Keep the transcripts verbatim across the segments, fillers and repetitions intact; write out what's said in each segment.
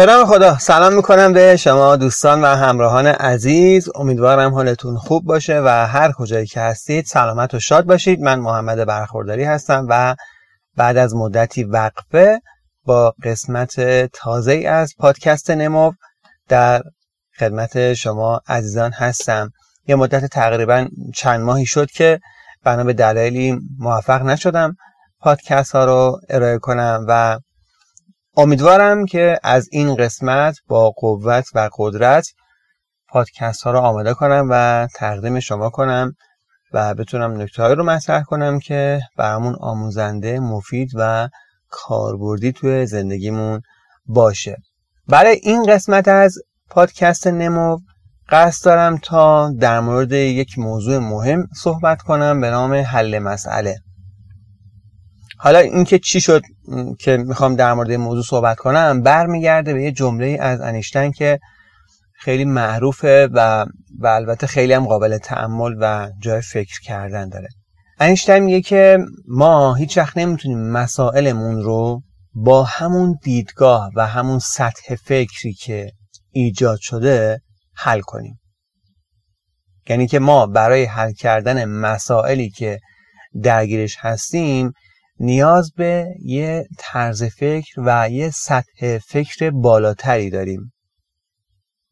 به نام خدا. سلام میکنم به شما دوستان و همراهان عزیز. امیدوارم حالتون خوب باشه و هر کجایی که هستید سلامت و شاد باشید. من محمد برخورداری هستم و بعد از مدتی وقفه با قسمت تازه‌ای از پادکست نمو در خدمت شما عزیزان هستم. یه مدت تقریبا چند ماهی شد که بنا به دلایلی موفق نشدم پادکست ها رو ارائه کنم و امیدوارم که از این قسمت با قوت و قدرت پادکست ها رو آماده کنم و تقدیم شما کنم و بتونم نکته‌هایی رو مطرح کنم که برامون آموزنده، مفید و کاربردی توی زندگیمون باشه. برای این قسمت از پادکست نمو قصد دارم تا در مورد یک موضوع مهم صحبت کنم به نام حل مسئله. حالا اینکه چی شد که میخوام در مورد این موضوع صحبت کنم برمیگرده به یه جمله از انیشتین که خیلی معروفه و و البته خیلی هم قابل تأمل و جای فکر کردن داره. انیشتین میگه که ما هیچ وقت نمیتونیم مسائلمون رو با همون دیدگاه و همون سطح فکری که ایجاد شده حل کنیم. یعنی که ما برای حل کردن مسائلی که درگیرش هستیم نیاز به یه طرز فکر و یه سطح فکر بالاتری داریم.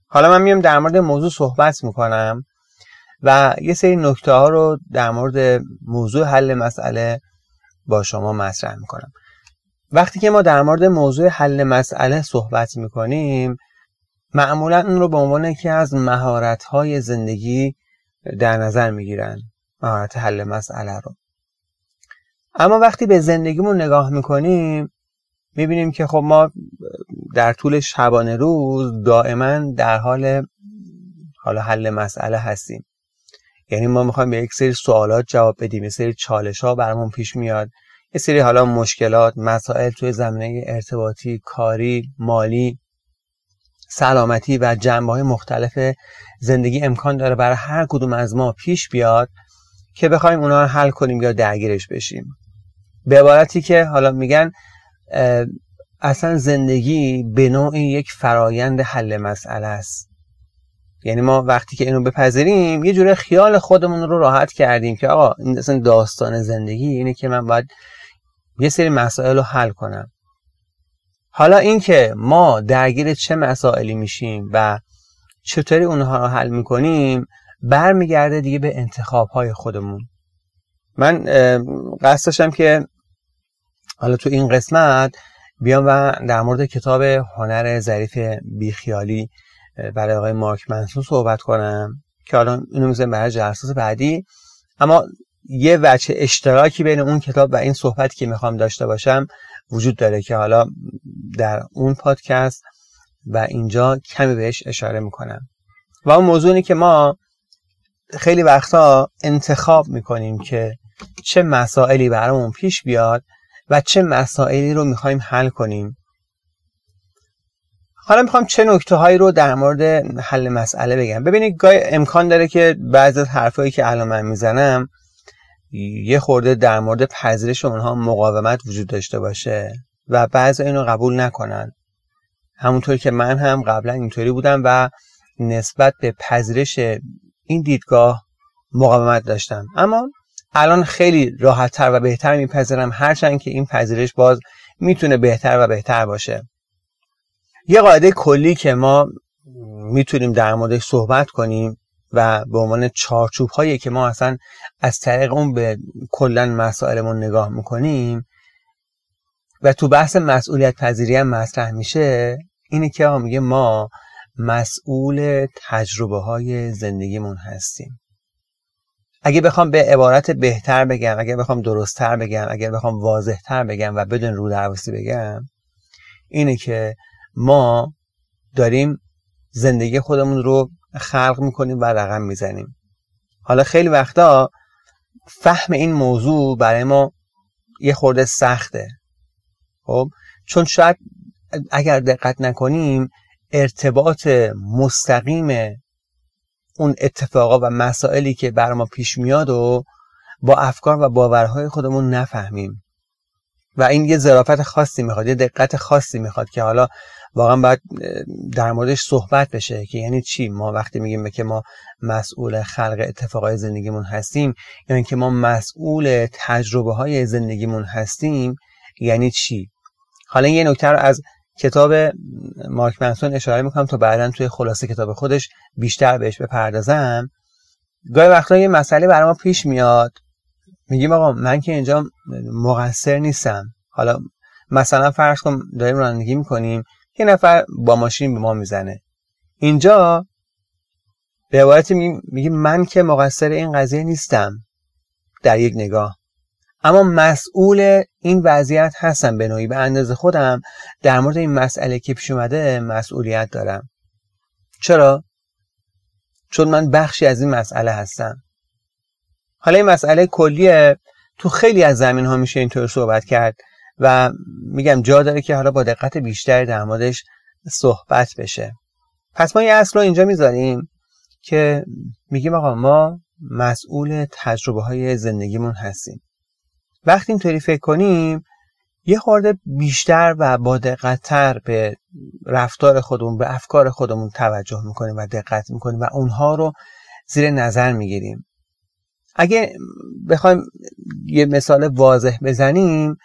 حالا من میام در مورد موضوع صحبت میکنم و یه سری نکته ها رو در مورد موضوع حل مسئله با شما مطرح میکنم. وقتی که ما در مورد موضوع حل مسئله صحبت میکنیم معمولا اون رو به عنوان یکی از مهارت های زندگی در نظر میگیرن، مهارت حل مسئله رو. اما وقتی به زندگیمون نگاه میکنیم میبینیم که خب ما در طول شبانه روز دائما در حال حالا حل مسئله هستیم. یعنی ما میخوایم به یک سری سوالات جواب بدیم، یک سری چالش ها برامون پیش میاد، یک سری حالا مشکلات، مسائل توی زمینه ارتباطی، کاری، مالی، سلامتی و جنبه‌های مختلف زندگی امکان داره برای هر کدوم از ما پیش بیاد که بخوایم اونا رو حل کنیم یا درگیرش بشیم. به عبارتی که حالا میگن اصلا زندگی به نوعی یک فرایند حل مسئله است. یعنی ما وقتی که اینو بپذیریم یه جوره خیال خودمون رو راحت کردیم که آقا این اصلا داستان زندگی اینه که من باید یه سری مسائل رو حل کنم. حالا این که ما درگیر چه مسائلی میشیم و چطوری اونها رو حل میکنیم برمیگرده دیگه به انتخاب‌های خودمون. من قصد داشتم که حالا تو این قسمت بیام و در مورد کتاب هنر ظریف بیخیالی برای آقای مارک منتون صحبت کنم که حالا اینو میذارم برای جلسات بعدی. اما یه وجه اشتراکی بین اون کتاب و این صحبتی که میخوام داشته باشم وجود داره که حالا در اون پادکست و اینجا کمی بهش اشاره میکنم. و اون موضوع اینه که ما خیلی وقتا انتخاب میکنیم که چه مسائلی برامون پیش بیاد و چه مسائلی رو میخوایم حل کنیم. حالا میخوام چه نکته هایی رو در مورد حل مسئله بگم. ببینید گاهی امکان داره که بعضی از حرفایی که الان من میزنم یه خورده در مورد پذیرش اونها مقاومت وجود داشته باشه و بعضی اینو قبول نکنن. همونطور که من هم قبلا اینطوری بودم و نسبت به پذیرش این دیدگاه مقاومت داشتم. اما الان خیلی راحت‌تر و بهتر میپذیرم، هرچند که این پذیرش باز میتونه بهتر و بهتر باشه. یه قاعده کلی که ما میتونیم در موردش صحبت کنیم و به عنوان چارچوب‌هایی که ما اصلا از طریق اون به کلاً مسائلمون نگاه میکنیم و تو بحث مسئولیت پذیری هم مطرح میشه اینه که هم میگه ما مسئول تجربه های زندگیمون هستیم. اگه بخوام به عبارت بهتر بگم، اگه بخوام درست‌تر بگم، اگه بخوام واضح‌تر بگم و بدون رو درواسی بگم اینه که ما داریم زندگی خودمون رو خلق میکنیم و رقم میزنیم. حالا خیلی وقتا فهم این موضوع برای ما یه خورده سخته. خب چون شاید اگر دقت نکنیم ارتباط مستقیم اون اتفاقا و مسائلی که بر ما پیش میاد و با افکار و باورهای خودمون نفهمیم و این یه ظرافت خاصی میخواد، یه دقت خاصی میخواد که حالا واقعا باید در موردش صحبت بشه که یعنی چی ما وقتی میگیم که ما مسئول خلق اتفاقای زندگیمون هستیم، یعنی که ما مسئول تجربه های زندگیمون هستیم، یعنی چی؟ حالا یه نکته رو از کتاب مارک منتون اشاره میکنم تا بعداً توی خلاصه کتاب خودش بیشتر بهش بپردازم. گاهی وقتا یه مسئله برای ما پیش میاد، میگیم آقا من که اینجا مقصر نیستم. حالا مثلا فرض کن داریم رانندگی میکنیم، یه نفر با ماشین به ما میزنه. اینجا به عبارتی میگیم من که مقصر این قضیه نیستم در یک نگاه، اما مسئول این وضعیت هستم، به نوعی به اندازه خودم در مورد این مسئله که پیش اومده مسئولیت دارم. چرا؟ چون من بخشی از این مسئله هستم. حالا این مسئله کلیه، تو خیلی از زمین ها میشه اینطور صحبت کرد و میگم جا داره که حالا با دقت بیشتری در موردش صحبت بشه. پس ما یه اصل رو اینجا میذاریم که میگیم آقا ما مسئول تجربه های زندگیمون هستیم. وقتی اینطوری فکر کنیم یه خورده بیشتر و با دقت‌تر به رفتار خودمون، به افکار خودمون توجه میکنیم و دقت میکنیم و اونها رو زیر نظر میگیریم. اگه بخوایم یه مثال واضح بزنیم،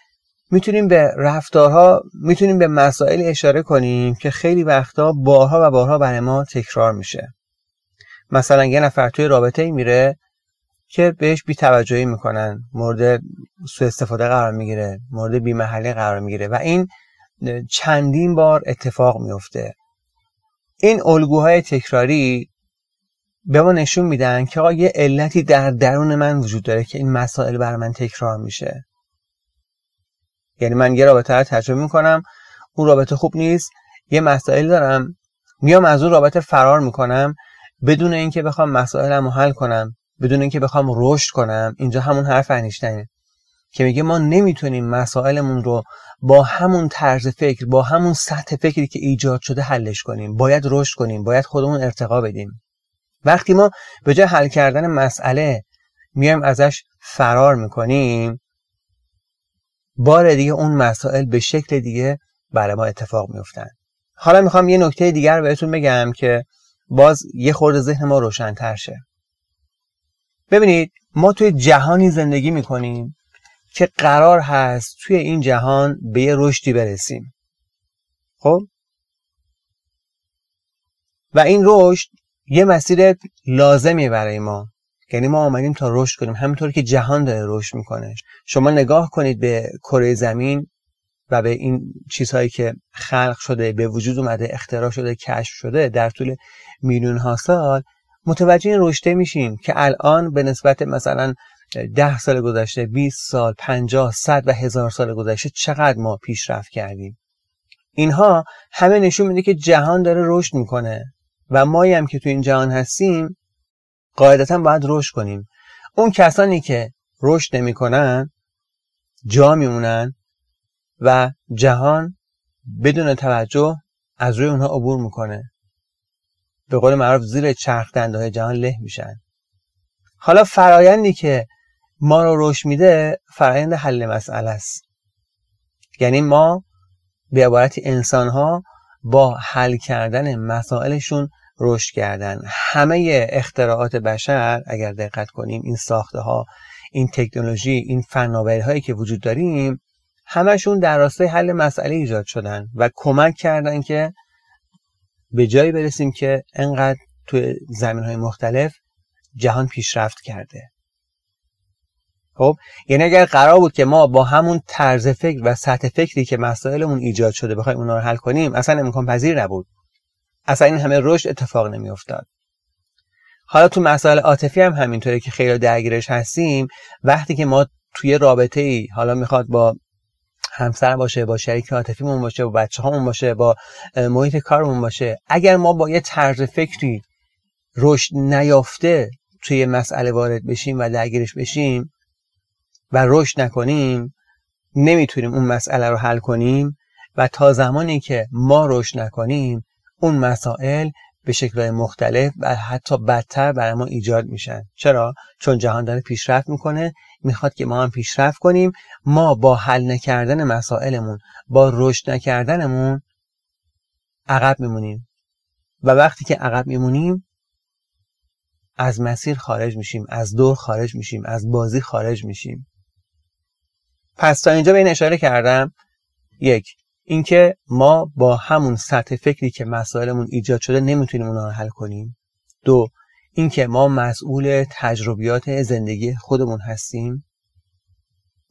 میتونیم به رفتارها، میتونیم به مسائل اشاره کنیم که خیلی وقتا بارها و بارها برای ما تکرار میشه. مثلا یه نفر توی رابطه‌ای میره که بهش بی‌توجهی میکنن، مورد سوء استفاده قرار میگیره، مورد بی‌محلی قرار میگیره و این چندین بار اتفاق میفته. این الگوهای تکراری به ما نشون میدن که آقا یه علتی در درون من وجود داره که این مسائل بر من تکرار میشه. یعنی من یه رابطه رو تجربه میکنم، اون رابطه خوب نیست، یه مسائل دارم، میام از اون رابطه فرار میکنم بدون اینکه بخوام مسائلمو حل کنم، بدون اینکه بخوام رشد کنم. اینجا همون حرف انیشتینه که میگه ما نمیتونیم مسائلمون رو با همون طرز فکر، با همون سطح فکری که ایجاد شده حلش کنیم. باید رشد کنیم، باید خودمون ارتقا بدیم. وقتی ما به جای حل کردن مسئله میایم ازش فرار میکنیم، بار دیگه اون مسائل به شکل دیگه برای ما اتفاق میفتن. حالا میخوام یه نکته دیگر بهتون بگم که باز یه خورده ذهن ما روشن‌تر شه. ببینید ما توی جهانی زندگی میکنیم که قرار هست توی این جهان به یه رشدی برسیم. خب؟ و این رشد یه مسیر لازمیه برای ما. یعنی ما آمدیم تا رشد کنیم، همینطور که جهان داره رشد میکنه. شما نگاه کنید به کره زمین و به این چیزهایی که خلق شده، به وجود اومده، اختراع شده، کشف شده در طول میلیون ها سال، متوجه این رشته میشیم که الان به نسبت مثلا ده سال گذشته، بیست سال، پنجاه، صد و هزار سال گذشته چقدر ما پیشرفت کردیم. اینها همه نشون میده که جهان داره رشد میکنه و مایی هم که تو این جهان هستیم قاعدتاً باید رشد کنیم. اون کسانی که رشد نمیکنن جا میمونن و جهان بدون توجه از روی اونها عبور میکنه. به قول معروف زیر چرخ دنده‌های جهان له میشن. حالا فرایندی که ما رو رشد میده فرایند حل مسئله است. یعنی ما به عبارت انسان‌ها با حل کردن مسائلشون رشد کردن. همه اختراعات بشر اگر دقت کنیم، این ساخته‌ها، این تکنولوژی، این فناوری‌هایی که وجود داریم، همشون در راستای حل مسئله ایجاد شدن و کمک کردن که به جایی برسیم که انقدر توی زمین‌های مختلف جهان پیشرفت کرده. خب یعنی اگر قرار بود که ما با همون طرز فکر و سطح فکری که مسائلمون ایجاد شده بخوایم اونا رو حل کنیم، اصلا امکان پذیر نبود. اصلا این همه رشد اتفاق نمی‌افتاد. حالا تو مسائل عاطفی هم همینطوره که خیلی درگیرش هستیم. وقتی که ما توی رابطه‌ای، حالا میخواد با همسر باشه، با شریک عاطفیمون باشه، با بچه‌هامون باشه، با محیط کارمون باشه، اگر ما با یه طرز فکری رشد نیافته توی مسئله وارد بشیم و درگیرش بشیم و رشد نکنیم، نمیتونیم اون مسئله رو حل کنیم و تا زمانی که ما رشد نکنیم اون مسائل به شکل‌های مختلف و حتی بدتر برای ما ایجاد میشن. چرا؟ چون جهان داره پیشرفت میکنه، میخواد که ما هم پیشرفت کنیم. ما با حل نکردن مسائلمون، با رشد نکردنمون عقب میمونیم و وقتی که عقب میمونیم از مسیر خارج میشیم، از دور خارج میشیم، از بازی خارج میشیم. پس تا اینجا به این اشاره کردم، یک، اینکه ما با همون سطح فکری که مسائلمون ایجاد شده نمیتونیم اونها رو حل کنیم. دو، اینکه ما مسئول تجربیات زندگی خودمون هستیم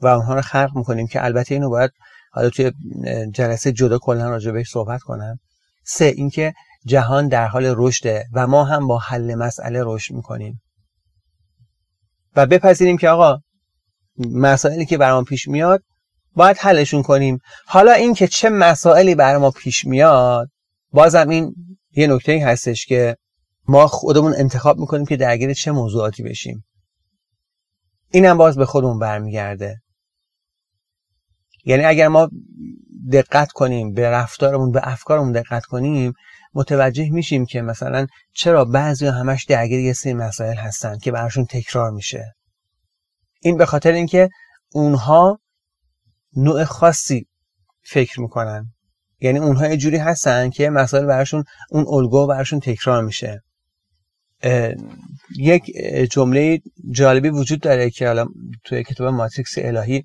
و اونها رو خلق میکنیم، که البته اینو باید حالا توی جلسه جدا کلا راجع بهش صحبت کنم. سه، اینکه جهان در حال رشده و ما هم با حل مسئله رشد میکنیم و بپذیریم که آقا مسائلی که برام پیش میاد باید حلشون کنیم. حالا این که چه مسائلی برای ما پیش میاد، بازم این یه نکته هستش که ما خودمون انتخاب میکنیم که درگیر چه موضوعاتی بشیم. اینم باز به خودمون برمیگرده. یعنی اگر ما دقت کنیم به رفتارمون، به افکارمون دقت کنیم، متوجه میشیم که مثلا چرا بعضی همش درگیر یه سری مسائل هستن که براشون تکرار میشه. این به خاطر اینکه اونها نوع خاصی فکر میکنن، یعنی اونها یه جوری هستن که مسائل براشون، اون الگو براشون تکرار میشه. یک جمله جالبی وجود داره که حالا توی کتاب ماتریکس الهی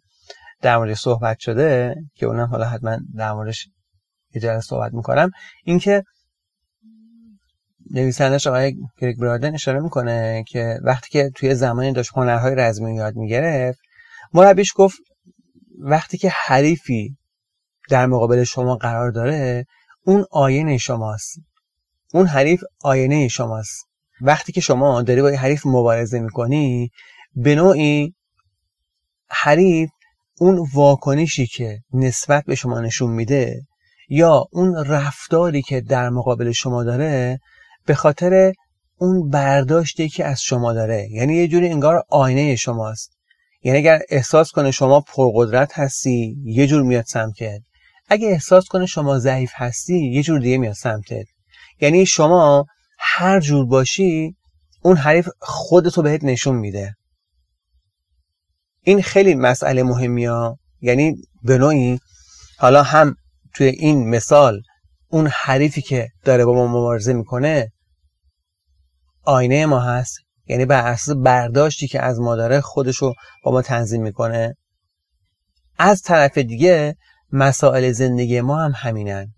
در موردش صحبت شده، که اونم حالا حتما در موردش یه جلسه صحبت میکنم. این که نویسنده‌اش آقای گرگ برادن اشاره میکنه که وقتی که توی زمانی داشت هنرهای رزمی یاد میگرفت، مربیش گفت وقتی که حریفی در مقابل شما قرار داره، اون آینه شماست. اون حریف آینه شماست. وقتی که شما داری با حریف مبارزه میکنی، به نوعی حریف اون واکنشی که نسبت به شما نشون میده یا اون رفتاری که در مقابل شما داره، به خاطر اون برداشتی که از شما داره، یعنی یه جوری انگار آینه شماست. یعنی اگر احساس کنه شما پرقدرت هستی، یه جور میاد سمتت. اگه احساس کنه شما ضعیف هستی، یه جور دیگه میاد سمتت. یعنی شما هر جور باشی، اون حریف خودتو بهت نشون میده. این خیلی مسئله مهمیه. یعنی به نوعی حالا هم توی این مثال اون حریفی که داره با ما مبارزه میکنه آینه ما هست، یعنی بر اساس برداشتی که از ما داره خودشو با ما تنظیم میکنه. از طرف دیگه مسائل زندگی ما هم همینن،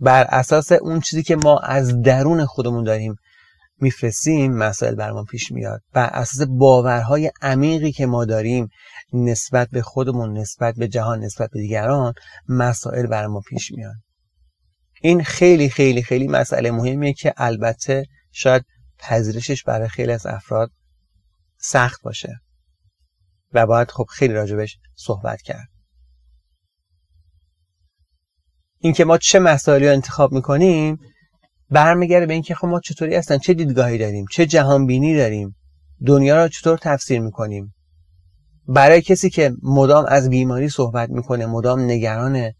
بر اساس اون چیزی که ما از درون خودمون داریم میفرستیم مسائل بر ما پیش میاد. بر اساس باورهای عمیقی که ما داریم نسبت به خودمون، نسبت به جهان، نسبت به دیگران، مسائل بر ما پیش میاد. این خیلی خیلی خیلی مسئله مهمیه که البته شاید پذیرشش برای خیلی از افراد سخت باشه و باید خب خیلی راجبش صحبت کرد. اینکه ما چه مسائلی رو انتخاب میکنیم برمیگرده به اینکه خب ما چطوری هستن، چه دیدگاهی داریم، چه جهانبینی داریم، دنیا را چطور تفسیر میکنیم. برای کسی که مدام از بیماری صحبت میکنه، مدام نگران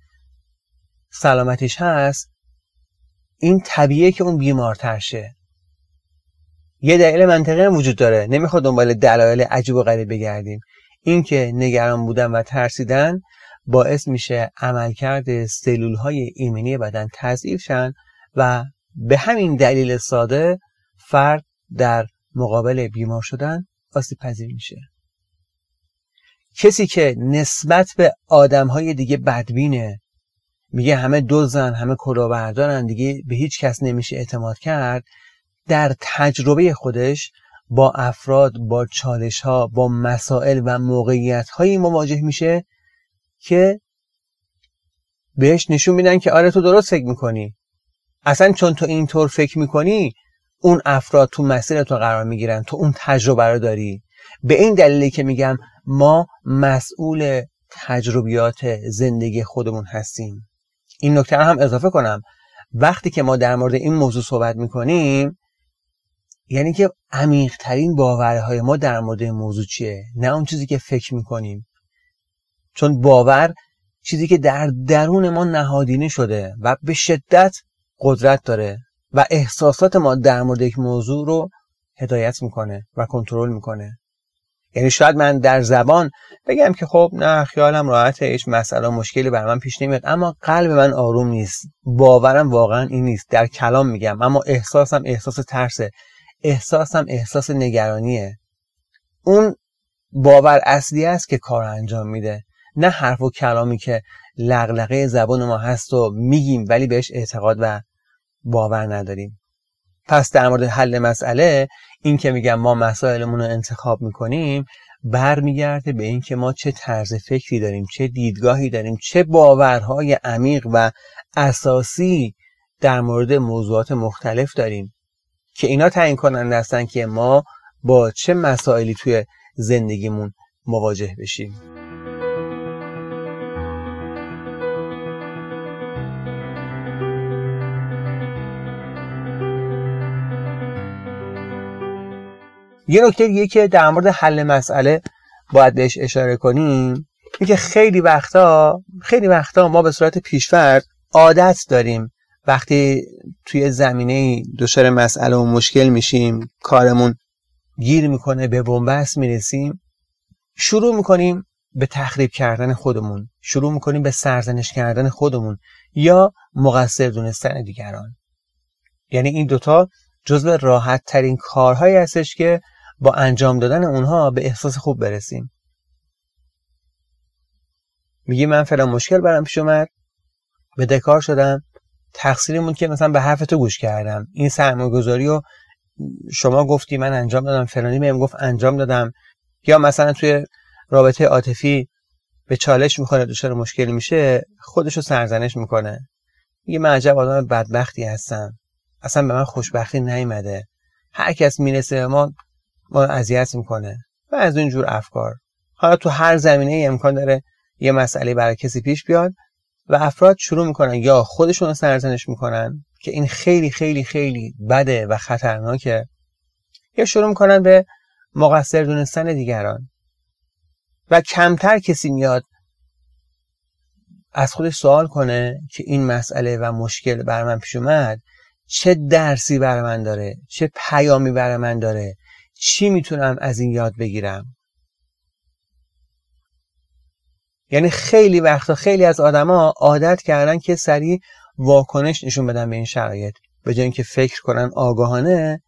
سلامتش هست، این طبیعیه که اون بیمارتر شه. یه دلیل منطقی هم وجود داره، نمیخواد دنبال دلایل عجیب و غریب بگردیم. این که نگران بودن و ترسیدن باعث میشه عملکرد سلولهای ایمنی بدن تضعیف شن و به همین دلیل ساده فرد در مقابل بیمار شدن آسیب پذیر میشه. کسی که نسبت به آدمهای دیگه بدبینه، میگه همه دزدن، همه کلاهبردارن، دیگه به هیچ کس نمیشه اعتماد کرد، در تجربه خودش با افراد، با چالش ها، با مسائل و موقعیت هایی مواجه میشه که بهش نشون میدن که آره تو درست فکر میکنی، اصلا چون تو اینطور فکر میکنی اون افراد تو مسیر تو قرار میگیرن، تو اون تجربه رو داری. به این دلیلی که میگم ما مسئول تجربیات زندگی خودمون هستیم. این نکته هم اضافه کنم، وقتی که ما در مورد این موضوع صحبت میکنیم، یعنی که عمیق‌ترین باورهای ما در مورد این موضوع چیه، نه اون چیزی که فکر میکنیم. چون باور چیزی که در درون ما نهادینه شده و به شدت قدرت داره و احساسات ما در مورد یک موضوع رو هدایت میکنه و کنترل میکنه. یعنی شاید من در زبان بگم که خب نه خیالم راحته، هیچ مسئله مشکلی بر من پیش نمیاد، اما قلب من آروم نیست، باورم واقعا این نیست. در کلام میگم اما احساسم احساس ترسه، احساسم احساس نگرانیه. اون باور اصلی است که کار انجام میده، نه حرف و کلامی که لغلغه زبان ما هست و میگیم ولی بهش اعتقاد و باور نداریم. پس در مورد حل مسئله، این که میگم ما مسائلمون رو انتخاب میکنیم برمیگرده به این که ما چه طرز فکری داریم، چه دیدگاهی داریم، چه باورهای عمیق و اساسی در مورد موضوعات مختلف داریم که اینا تعیین کننده هستن که ما با چه مسائلی توی زندگیمون مواجه بشیم. یه نکته دیگه که در مورد حل مسئله باید بهش اشاره کنیم اینه که خیلی وقتا خیلی وقتا ما به صورت پیشفرض عادت داریم وقتی توی زمینه‌ای دچار مسئله و مشکل میشیم، کارمون گیر میکنه، به بنبست میرسیم، شروع میکنیم به تخریب کردن خودمون، شروع میکنیم به سرزنش کردن خودمون یا مقصر دونستن دیگران. یعنی این دوتا جزو راحت ترین کارهایی هستش که با انجام دادن اونها به احساس خوب برسیم. میگی من فلان مشکل برام پیش اومد، بدهکار شدم، تقصیرم بود که مثلا به حرف تو گوش کردم، این سرمایه‌گذاری رو شما گفتی من انجام دادم، فلانی بهم گفت انجام دادم. یا مثلا توی رابطه عاطفی به چالش میخوره، دچار مشکل میشه، خودشو سرزنش میکنه، میگه من عجب آدم بدبختی هستم، اصلا به من خوشبختی نیامده، هر کس میرسه ما ما اذیت میکنه و از این جور افکار. حالا تو هر زمینه‌ای امکان داره یه مسئله برای کسی پیش بیاد و افراد شروع میکنن یا خودشون رو سرزنش میکنن که این خیلی خیلی خیلی بده و خطرناکه، یا شروع میکنن به مقصر دونستن دیگران و کمتر کسی میاد از خودش سوال کنه که این مسئله و مشکل بر من پیش اومد چه درسی بر من داره، چه پیامی بر من داره، چی میتونم از این یاد بگیرم. یعنی خیلی وقتا خیلی از آدما عادت کردن که سریع واکنش نشون بدن به این شرایط، به جای اینکه فکر کنن آگاهانه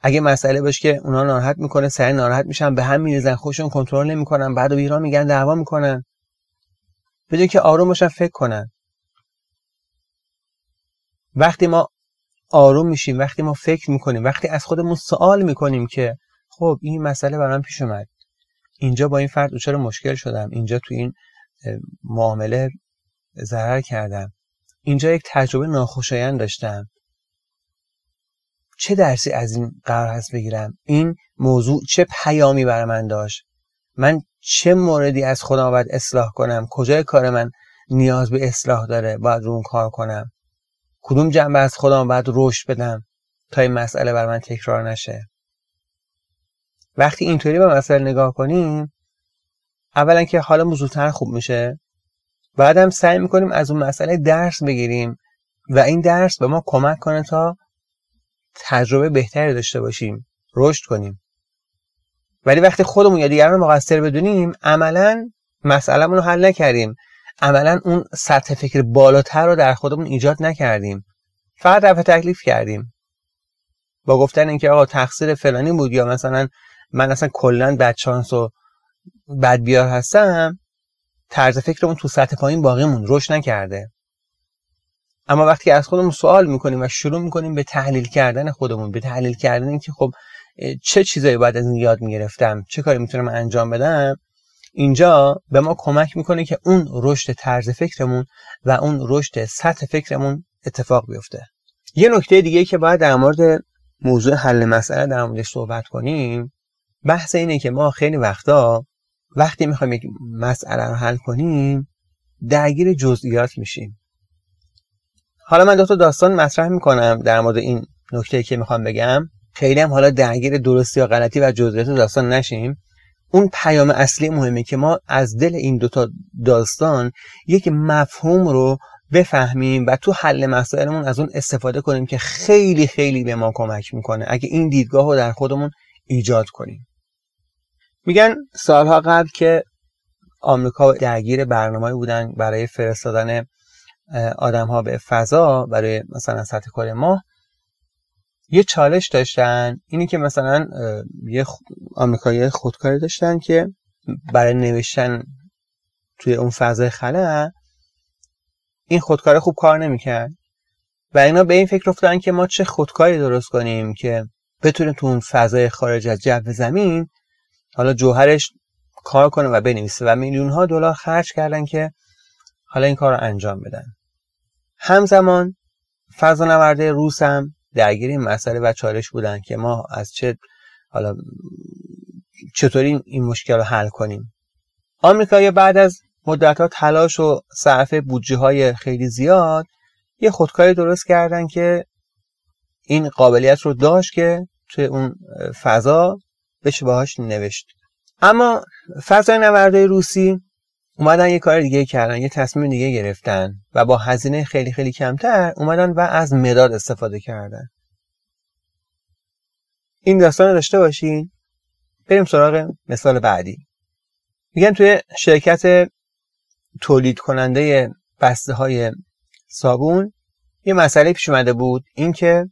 اگه مسئله باشه که اونا ناراحت میکنه سریع ناراحت میشن، به هم میریزن، خودشون کنترل نمیکنن، بعدو بیرا میگن، دعوا میکنن، به جای اینکه آروم باشن فکر کنن. وقتی ما آروم میشیم، وقتی ما فکر میکنیم، وقتی از خودمون سوال میکنیم که خب این مسئله برام پیش اومد، اینجا با این فرد دچار مشکل شدم، اینجا تو این معامله ضرر کردم، اینجا یک تجربه ناخوشایند داشتم، چه درسی از این قرار هست بگیرم، این موضوع چه پیامی برای من داشت، من چه موردی از خودم باید اصلاح کنم، کجای کار من نیاز به اصلاح داره، باید رو اون کار کنم، کدوم جنبه از خودم باید رشد بدم تا این مسئله بر من تکرار نشه. وقتی اینطوری به مسئله نگاه کنیم، اولا که حالمون زودتر خوب میشه، بعدم سعی میکنیم از اون مسئله درس بگیریم و این درس به ما کمک کنه تا تجربه بهتری داشته باشیم، رشد کنیم. ولی وقتی خودمون یا دیگران رو مقصر بدونیم، عملا مسئله‌مون رو حل نکردیم، عملا اون سطح فکر بالاتر رو در خودمون ایجاد نکردیم، فقط رفع تکلیف کردیم با گفتن اینکه آقا تقصیر فلانی بود یا مثلا من اصلا کلا بدشانس و بدبیار هستم، طرز فکرمون تو سطح پایین باقی مون، روش نکرده. اما وقتی از خودمون سوال میکنیم و شروع میکنیم به تحلیل کردن خودمون، به تحلیل کردن اینکه خب چه چیزایی باید از این یاد میگرفتم، چه کاری میتونم انجام بدم، اینجا به ما کمک میکنه که اون رشد طرز فکرمون و اون رشد سطح فکرمون اتفاق بیفته. یه نکته دیگه که باید در مورد موضوع حل مسئله در موردش صحبت کنیم، بحث اینه که ما خیلی وقتا وقتی میخوایم یک مسئله رو حل کنیم درگیر جزئیات میشیم. حالا من دو تا داستان مطرح میکنم در مورد این نکته که میخوام بگم، خیلی هم حالا درگیر درستی یا غلطی و جزئیات داستان نشیم. اون پیام اصلی مهمه که ما از دل این دوتا داستان یک مفهوم رو بفهمیم و تو حل مسائلمون از اون استفاده کنیم که خیلی خیلی به ما کمک میکنه اگه این دیدگاه رو در خودمون ایجاد کنیم. میگن سالها قبل که آمریکا درگیر برنامه‌ای بودن برای فرستادن آدم‌ها به فضا، برای مثلا سطح کره ماه، یه چالش داشتن، اینی که مثلا یه آمریکایی خودکار داشتن که برای نوشتن توی اون فضای خلا این خودکار خوب کار نمی‌کرد و اینا به این فکر افتادن که ما چه خودکاری درست کنیم که بتونیم تو اون فضای خارج از جو زمین حالا جوهرش کار کنه و بنویسه، و میلیون‌ها دلار خرج کردن که حالا این کار رو انجام بدن. همزمان فضانورده روس هم درگیر این مسئله و چالش بودن که ما از چه حالا چطوری این مشکل رو حل کنیم. آمریکا بعد از مدت‌ها تلاش و صرف بودجه‌های خیلی زیاد یه خودکاری درست کردن که این قابلیت رو داشت که توی اون فضا بشه باهاش نوشت. اما فضای نوردای روسی اومدن یه کار دیگه کردن، یه تصمیم دیگه گرفتن و با هزینه خیلی خیلی کمتر اومدن و از مداد استفاده کردن. این داستان رو داشته باشین. بریم سراغ مثال بعدی. میگن توی شرکت تولید کننده بسته های صابون یه مسئله پیش اومده بود، این که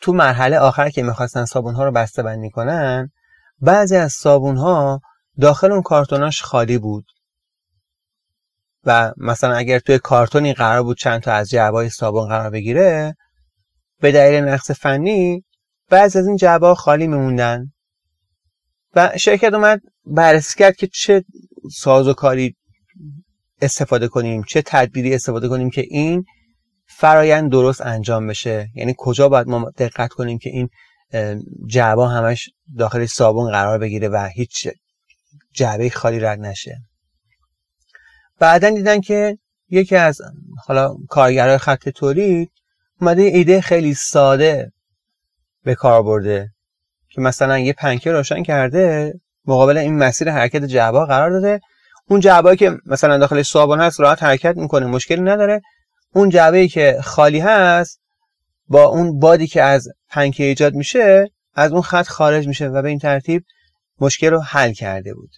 تو مرحله آخر که میخواستن صابون ها رو بسته بندی کنن، بعضی از صابون ها داخل اون کارتوناش خالی بود و مثلا اگر توی کارتونی قرار بود چند تا از جعبه‌های صابون قرار بگیره، به دلیل نقص فنی بعضی از این جعبه‌ها خالی میموندن و شرکت اومد بررسی کرد که چه سازوکاری استفاده کنیم، چه تدبیری استفاده کنیم که این فرایند درست انجام بشه. یعنی کجا باید ما دقت کنیم که این جعبه همش داخل صابون قرار بگیره و هیچ جعبه خالی رد نشه. بعدن دیدن که یکی از حالا کارگرای خط تولید اومده ایده خیلی ساده به کار برده که مثلا یه پنکه روشن کرده، مقابل این مسیر حرکت جعبه قرار داده. اون جعبه‌ای که مثلا داخل صابون هست راحت حرکت میکنه، مشکلی نداره. اون جعبه‌ای که خالی هست با اون بادی که از پنکه ایجاد میشه از اون خط خارج میشه و به این ترتیب مشکل رو حل کرده بود.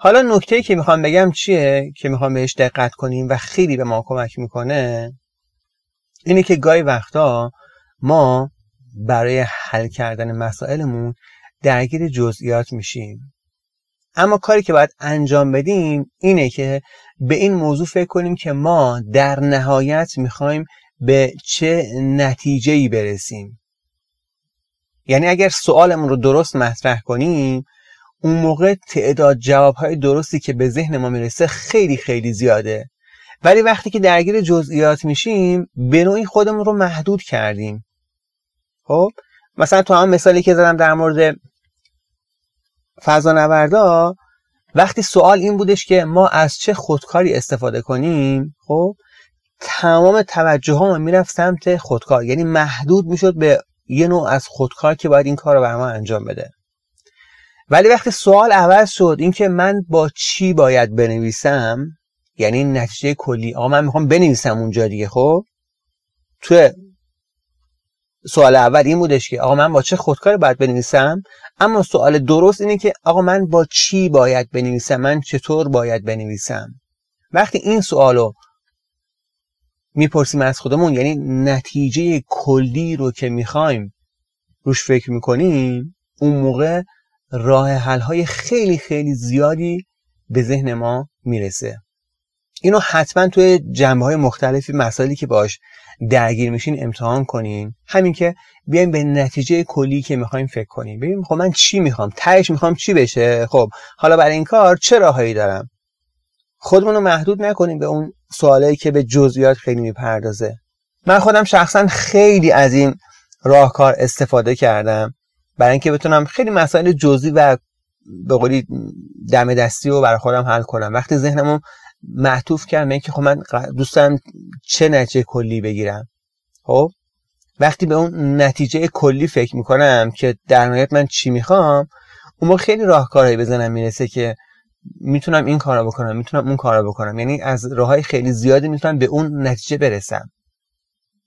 حالا نکته‌ای که میخوام بگم چیه که میخوام بهش دقت کنیم و خیلی به ما کمک میکنه، اینه که گاهی وقتا ما برای حل کردن مسائلمون درگیر جزئیات میشیم، اما کاری که باید انجام بدیم اینه که به این موضوع فکر کنیم که ما در نهایت میخوایم به چه نتیجه‌ای برسیم. یعنی اگر سوالمون رو درست مطرح کنیم، اون موقع تعداد جواب‌های درستی که به ذهن ما میرسه خیلی خیلی زیاده، ولی وقتی که درگیر جزئیات میشیم به نوعی خودمون رو محدود کردیم. خب مثلا تو هم مثالی که زدم در مورد فضانوردا، وقتی سوال این بودش که ما از چه خودکاری استفاده کنیم، خب تمام توجه ها میرفت سمت خودکار، یعنی محدود میشد به یه نوع از خودکار که باید این کار رو برام انجام بده. ولی وقتی سوال عوض شد، اینکه من با چی باید بنویسم، یعنی نتیجه کلی، آقا من میخوام بنویسم اونجا دیگه. خب تو سوال اول این بودش که آقا من با چه خودکاری باید بنویسم، اما سوال درست اینه که آقا من با چی باید بنویسم، من چطور باید بنویسم. وقتی این سوالو میپرسیم از خودمون، یعنی نتیجه کلی رو که میخوایم روش فکر میکنیم، اون موقع راه حل‌های خیلی خیلی زیادی به ذهن ما میرسه. اینو حتما توی جنبه‌های مختلفی مسائلی که باش درگیر میشین امتحان کنین. همین که بیایم به نتیجه کلی که میخوایم فکر کنیم، ببینیم خب من چی میخوام، تهش میخوام چی بشه. خب حالا برای این کار چه راههایی دارم. خودمون رو محدود نکنیم به اون سوالایی که به جزئیات خیلی میپردازه. من خودم شخصا خیلی از این راهکار استفاده کردم برای اینکه بتونم خیلی مسائل جزئی و به قولی دم دستی رو برای خودم حل کنم. وقتی ذهنمو معطوف کردم اینکه خب من دوست دارم چه نتیجه کلی بگیرم، خب وقتی به اون نتیجه کلی فکر میکنم که در نهایت من چی میخوام، اون موقع خیلی راهکارهایی بزنم میرسه که میتونم این کارو بکنم، میتونم اون کارو بکنم، یعنی از راههای خیلی زیادی میتونم به اون نتیجه برسم.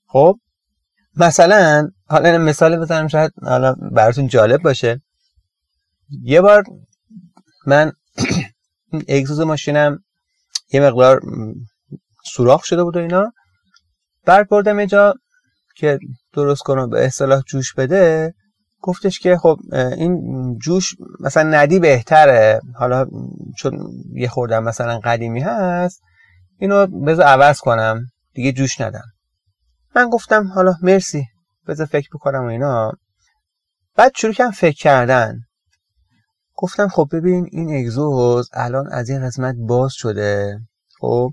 خب مثلا حالا مثال بزنم، شاید حالا براتون جالب باشه. یه بار من اگزوز ماشینم یه مقدار سوراخ شده بود و اینا، بعد بردم یه جا که درست کنم به اصطلاح جوش بده، گفتش که خب این جوش مثلا ندی بهتره، حالا چون یه خورده مثلا قدیمی هست اینو بذار عوض کنم دیگه، جوش ندم. من گفتم حالا مرسی، بذار فکر بکنم و اینا. بعد شروع کردم فکر کردن، گفتم خب ببین این اگزوز الان از این قسمت باز شده، خب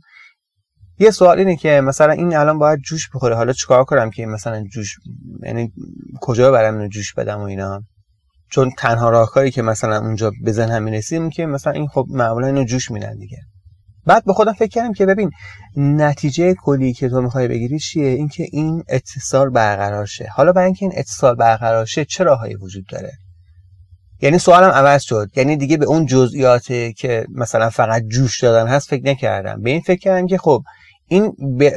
یه سوال اینه که مثلا این الان باید جوش بخوره، حالا چیکار کنم که مثلا جوش، یعنی کجا برم اینو جوش بدم و اینا، چون تنها راهکاری که مثلا اونجا بزن همین رسیم که مثلا این خب معمولا اینو جوش میدن دیگه. بعد به خودم فکر کردم که ببین نتیجه کلی که تو میخوای بگیری چیه، اینکه این اتصال برقرار شه. حالا برای اینکه این اتصال برقرار شه چه راههایی وجود داره؟ یعنی سوالم عوض شد، یعنی دیگه به اون جزئیاتی که مثلا فقط جوش دادن هست فکر نکردم، به این فکر کردم که خب این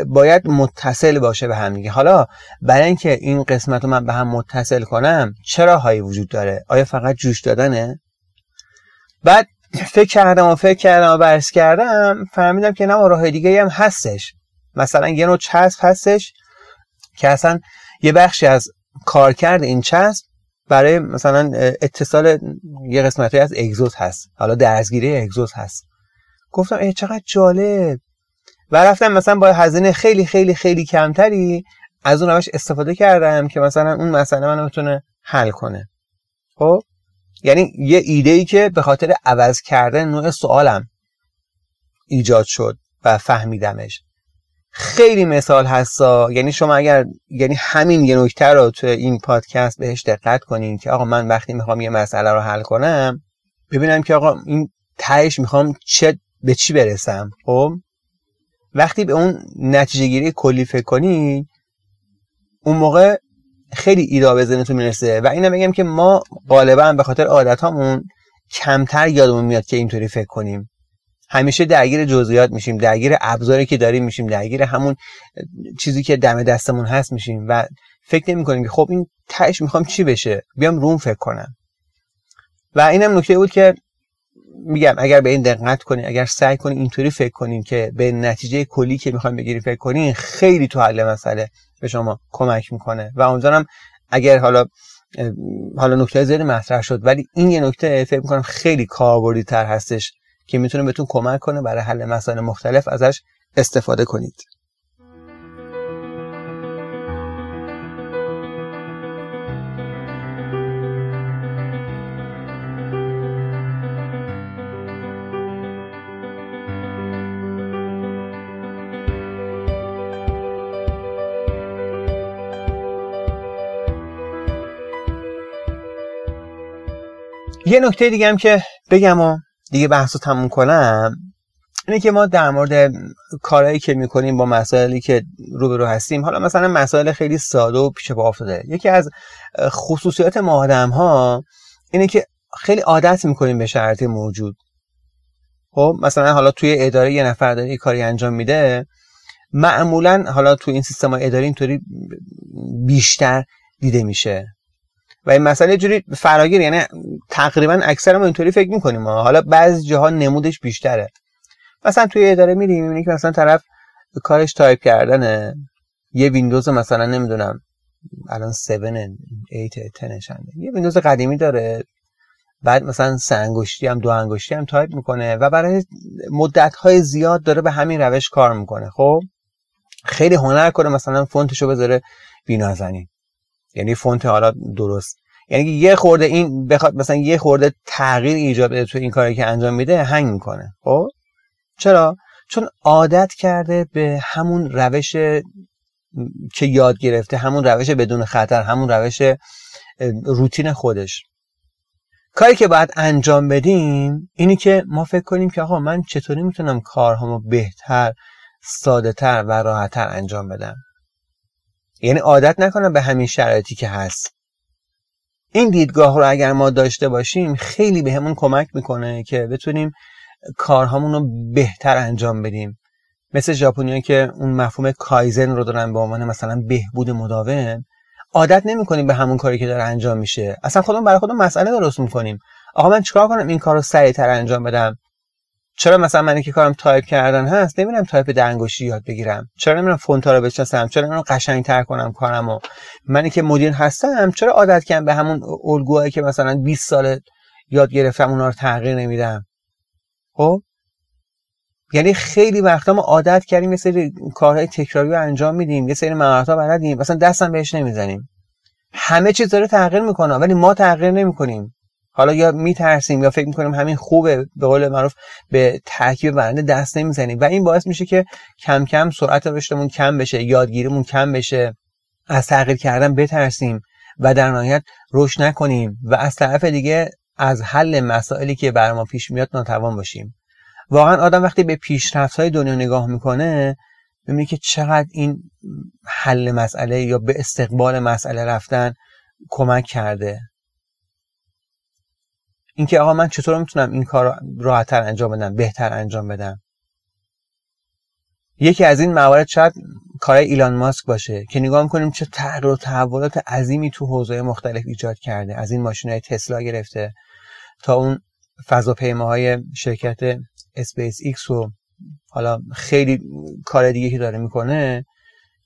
باید متصل باشه به هم دیگه. حالا برای اینکه این قسمت رو من به هم متصل کنم چه راههایی وجود داره؟ آیا فقط جوش دادنه؟ بعد فکر کردم و فکر کردم و بررسی کردم، فهمیدم که نه، راه دیگه‌ای هم هستش. مثلا یه نوع چسب هستش که اصلا یه بخشی از کارکرد این چسب برای مثلا اتصال یه قسمتی از اگزوز هست، حالا درزگیری اگزوز هست. گفتم ای چقدر جالب، و رفتم مثلا با هزینه خیلی خیلی خیلی کمتری از اون روش استفاده کردم که مثلا اون مسئله منو بتونه حل کنه. خب یعنی یه ایده‌ای که به خاطر عوض کردن نوع سوالم ایجاد شد و فهمیدمش. خیلی مثال هستا، یعنی شما اگر یعنی همین یه نکته رو تو این پادکست بهش دقت کنین که آقا من وقتی میخوام یه مسئله رو حل کنم ببینم که آقا این تهش میخوام چه به چی برسم. خب وقتی به اون نتیجه گیری کلی فکر کنین اون موقع خیلی ایده به ذهنتون میرسه. و اینو بگم که ما غالبا به خاطر عادتامون کمتر یادمون میاد که اینطوری فکر کنیم، همیشه درگیر جزئیات میشیم، درگیر ابزاری که داریم میشیم، درگیر همون چیزی که دم دستمون هست میشیم و فکر نمی‌کنیم که خب این تهش میخوام چی بشه، بیام روم فکر کنم. و اینم نکته بود که میگم اگر به این دقت کنین، اگر سعی کنین اینطوری فکر کنین که به نتیجه کلی که میخوام بگیرین فکر کنین، خیلی تو حل مسئله به شما کمک میکنه. و اونجانم اگر حالا حالا نکته زیاد مطرح شد، ولی این یه نکته فکر میکنم خیلی کاربردی تر هستش که میتونه بهتون کمک کنه برای حل مسائل مختلف، ازش استفاده کنید. یه نکته دیگه هم که بگم و دیگه بحث رو تموم کنم اینه که ما در مورد کارهایی که میکنیم با مسائلی که روبرو هستیم، حالا مثلا مسائل خیلی ساده و پیش پا افتاده، یکی از خصوصیات ما آدم‌ها اینه که خیلی عادت میکنیم به شرایط موجود. خب مثلا حالا توی اداره یه نفر داره یه کاری انجام میده، معمولا حالا توی این سیستم اداری اینطوری بیشتر دیده میشه و این مسئله جوری فراگیر، یعنی تقریبا اکثر ما اینطوری فکر میکنیم. حالا بعضی جاها نمودش بیشتره، مثلا توی اداره میریم میبینی که مثلا طرف کارش تایپ کردنه یه ویندوز، مثلا نمیدونم الان هفت، هشت، ده شنده یه ویندوز قدیمی داره، بعد مثلا سه انگشتی هم دو انگشتی هم تایپ میکنه و برای مدت‌های زیاد داره به همین روش کار میکنه. خب خیلی هنر کنه مثلا فونتشو بذاره بینازنی، یعنی فونت حالا درست، یعنی یه خورده این بخواد مثلا یه خورده تغییر ایجاد بده تو این کاری که انجام میده هنگ میکنه. خب چرا؟ چون عادت کرده به همون روش که یاد گرفته، همون روش بدون خطر، همون روش روتین خودش. کاری که باید انجام بدیم اینی که ما فکر کنیم که آقا من چطوری میتونم کارهامو بهتر، ساده‌تر و راحت‌تر انجام بدم، یعنی عادت نکنم به همین شرایطی که هست. این دیدگاه رو اگر ما داشته باشیم خیلی بهمون کمک میکنه که بتونیم کارهامون رو بهتر انجام بدیم. مثل ژاپنی‌ها که اون مفهوم کایزن رو دارن به عنوان مثلا بهبود مداوم، عادت نمی‌کنیم به همون کاری که داره انجام میشه. اصلا خودمون برای خودمون مسئله درست می‌کنیم. آقا من چیکار کنم این کارو سریع‌تر انجام بدم؟ چرا مثلا من که کارم تایپ کردن هست، نمی‌رم تایپ در انگشتی یاد بگیرم؟ چرا نمی‌رم فونت‌ها رو بچسبم؟ چرا نمی‌رم قشنگ‌تر کنم کارمو؟ من که مدیر هستم، چرا عادت کنم به همون الگوهایی که مثلا بیست سال یاد گرفتم اونا رو تغییر نمیدم؟ خب یعنی خیلی وقتا ما عادت کردیم یه سری کارهای تکراری رو انجام میدیم، یه سری مهارت‌ها بلدیم، مثلا دستم بهش نمیزنیم. همه چیز داره تغییر میکنه ولی ما تغییر نمیکنیم. حالا یا میترسیم یا فکر میکنیم همین خوبه، به قول معروف به ترکیب برنده دست نمیزنیم و این باعث میشه که کم کم سرعت رشدمون کم بشه، یادگیریمون کم بشه، از تغییر کردن بترسیم و در نهایت رشد نکنیم و از طرف دیگه از حل مسائلی که بر ما پیش میاد ناتوان باشیم. واقعا آدم وقتی به پیشرفت‌های دنیا نگاه میکنه میبینه که چقدر این حل مسئله یا به استقبال مسئله رفتن کمک کرده. اینکه آقا من چطور میتونم این کار رو راحت‌تر انجام بدم، بهتر انجام بدم. یکی از این موارد شاید کارهای ایلان ماسک باشه که نگاه میکنیم چه تغییر و تحولات عظیمی تو حوزه‌های مختلف ایجاد کرده، از این ماشین‌های تسلا گرفته تا اون فضاپیماهای شرکت اسپیس ایکس و حالا خیلی کار دیگه که داره میکنه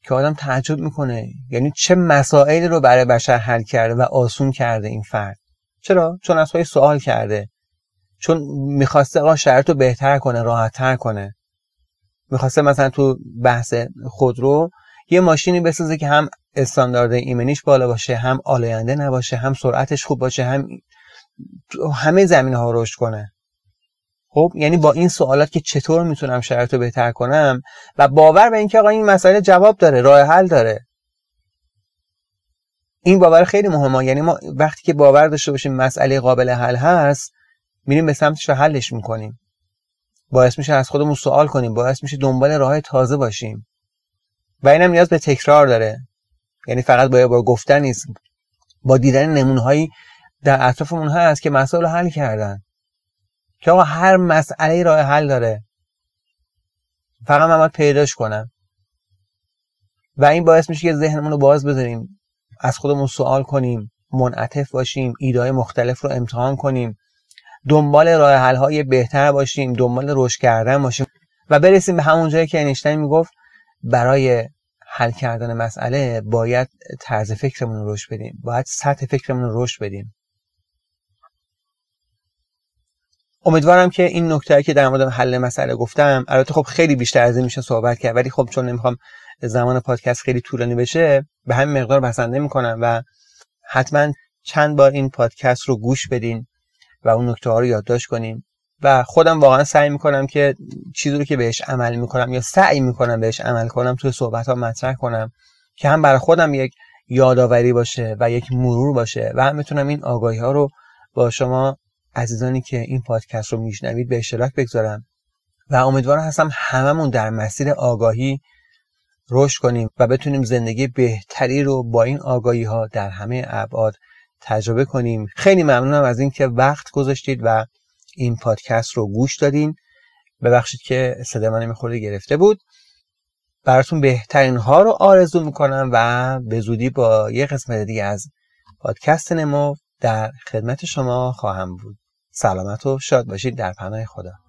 که آدم تعجب میکنه. یعنی چه مسائلی رو برای بشر حل کرده و آسون کرده این فرد. چرا؟ چون از پای سوال کرده، چون میخواسته آقا شرط رو بهتر کنه، راحت‌تر کنه. میخواسته مثلا تو بحث خودرو یه ماشینی بسازه که هم استاندارد ایمنیش بالا باشه، هم آلاینده نباشه، هم سرعتش خوب باشه، هم همه زمینه‌ها رشد کنه. خب یعنی با این سوالات که چطور میتونم شرایط رو بهتر کنم و باور به اینکه آقا این مسئله جواب داره، راه حل داره. این باور خیلی مهمه. یعنی ما وقتی که باور داشته باشیم مسئله قابل حل هست، میریم به سمتش و حلش میکنیم. باعث میشه از خودمون سوال کنیم، باعث میشه دنبال راه‌های تازه باشیم. و اینم نیاز به تکرار داره. یعنی فقط با یه بار گفتن نیست. با دیدن نمونه‌هایی در اطرافمون هست که مسائل رو حل کردن. که آقا هر مسئله راه حل داره. فقط من باید پیداش کنم. و این باعث میشه که ذهنمون رو باز بذاریم، از خودمون سوال کنیم، منعطف باشیم، ایده‌های مختلف رو امتحان کنیم، دنبال راه حل‌های بهتر باشیم، دنبال رشد کردن باشیم و برسیم به همون جایی که انیشتین میگفت برای حل کردن مسئله باید طرز فکرمون رو رشد بدیم، باید سطح فکرمون رو رشد بدیم. امیدوارم که این نکته که در مورد حل مسئله گفتم، البته خب خیلی بیشتر از این میشه صحبت کرد ولی خب چون نمیخوام زمان پادکست خیلی طولانی بشه، به همین مقدار بسنده میکنم و حتما چند بار این پادکست رو گوش بدین و اون نکته‌ها رو یادداشت کنین و خودم واقعا سعی میکنم که چیزی رو که بهش عمل میکنم یا سعی میکنم بهش عمل کنم توی صحبت‌ها مطرح کنم که هم برای خودم یک یادآوری باشه و یک مرور باشه و هم بتونم این آگاهی‌ها رو با شما عزیزانی که این پادکست رو میشنوید به اشتراک بگذارم و امیدوارم هستم هممون در مسیر آگاهی رشد کنیم و بتونیم زندگی بهتری رو با این آگاهی‌ها در همه ابعاد تجربه کنیم. خیلی ممنونم از اینکه وقت گذاشتید و این پادکست رو گوش دادین. ببخشید که صدای من میخورده گرفته بود. براتون بهترین ها رو آرزو میکنم و به زودی با یه قسمت دیگه از پادکست نمو در خدمت شما خواهم بود. سلامت و شاد باشید، در پناه خدا.